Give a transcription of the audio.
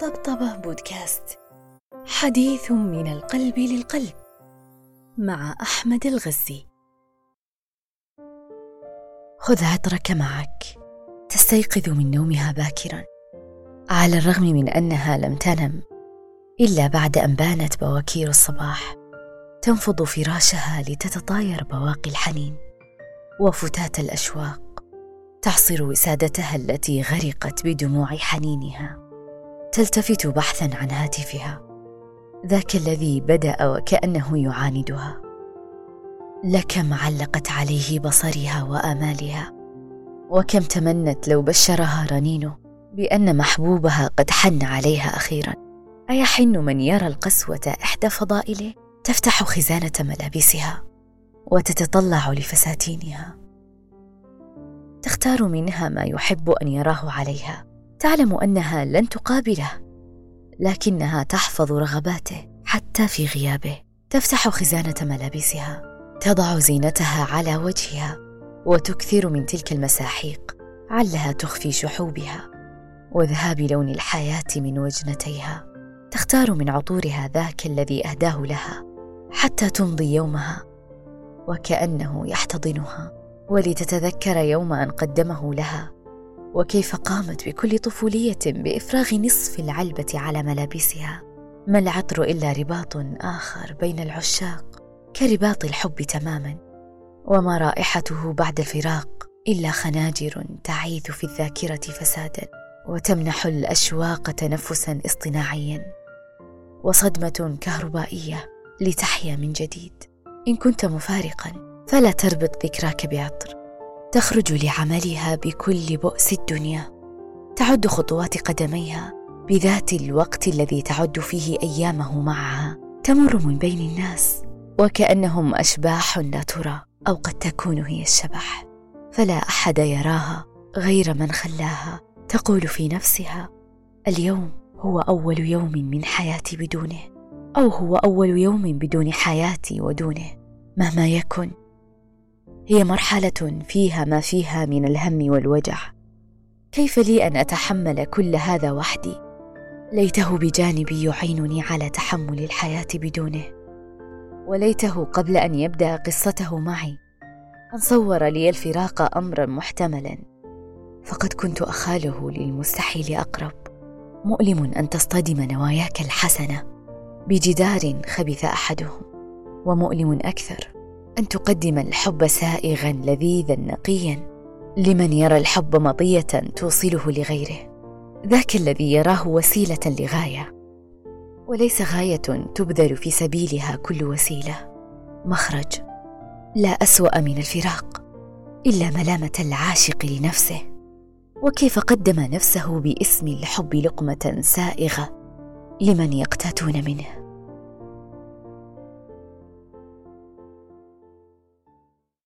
طبطبة بودكاست، حديث من القلب للقلب، مع أحمد الغزي. خذ عطرك معك تستيقظ من نومها باكرا، على الرغم من أنها لم تنم إلا بعد أن بانت بواكير الصباح تنفض فراشها لتتطاير بواقي الحنين، وفتات الأشواق تعصر وسادتها التي غرقت بدموع حنينها، تلتفت بحثا عن هاتفها ذاك الذي بدأ وكأنه يعاندها. لكم علقت عليه بصرها وآمالها، وكم تمنت لو بشرها رنينه بأن محبوبها قد حن عليها أخيرا. أيحن من يرى القسوة إحدى فضائله تفتح خزانة ملابسها وتتطلع لفساتينها، تختار منها ما يحب أن يراه عليها، تعلم أنها لن تقابله لكنها تحفظ رغباته حتى في غيابه. تفتح خزانة ملابسها، تضع زينتها على وجهها وتكثر من تلك المساحيق علها تخفي شحوبها وذهاب لون الحياة من وجنتيها. تختار من عطورها ذاك الذي أهداه لها حتى تمضي يومها وكأنه يحتضنها، ولتتذكر يوم أن قدمه لها وكيف قامت بكل طفولية بإفراغ نصف العلبة على ملابسها. ما العطر إلا رباط آخر بين العشاق كرباط الحب تماما، وما رائحته بعد الفراق إلا خناجر تعيث في الذاكرة فسادا وتمنح الأشواق تنفسا اصطناعيا، وصدمة كهربائية لتحيا من جديد. إن كنت مفارقا فلا تربط ذكراك بعطر، تخرج لعملها بكل بؤس الدنيا، تعد خطوات قدميها بذات الوقت الذي تعد فيه أيامه معها، تمر من بين الناس وكأنهم أشباح لا ترى، أو قد تكون هي الشبح فلا أحد يراها غير من خلاها. تقول في نفسها: اليوم هو أول يوم من حياتي بدونه، أو هو أول يوم بدون حياتي ودونه. مهما يكن، هي مرحلة فيها ما فيها من الهم والوجع. كيف لي أن أتحمل كل هذا وحدي؟ ليته بجانبي يعينني على تحمل الحياة بدونه، وليته قبل أن يبدأ قصته معي أن صور لي الفراق أمرا محتملا، فقد كنت أخاله للمستحيل أقرب. مؤلم أن تصطدم نواياك الحسنة بجدار خبث أحدهم، ومؤلم أكثر أن تقدم الحب سائغا لذيذا نقيا لمن يرى الحب مطية توصله لغيره، ذاك الذي يراه وسيلة لغاية، وليس غاية تبذل في سبيلها كل وسيلة. مخرج لا أسوأ من الفراق إلا ملامة العاشق لنفسه، وكيف قدم نفسه باسم الحب لقمة سائغة لمن يقتاتون منه.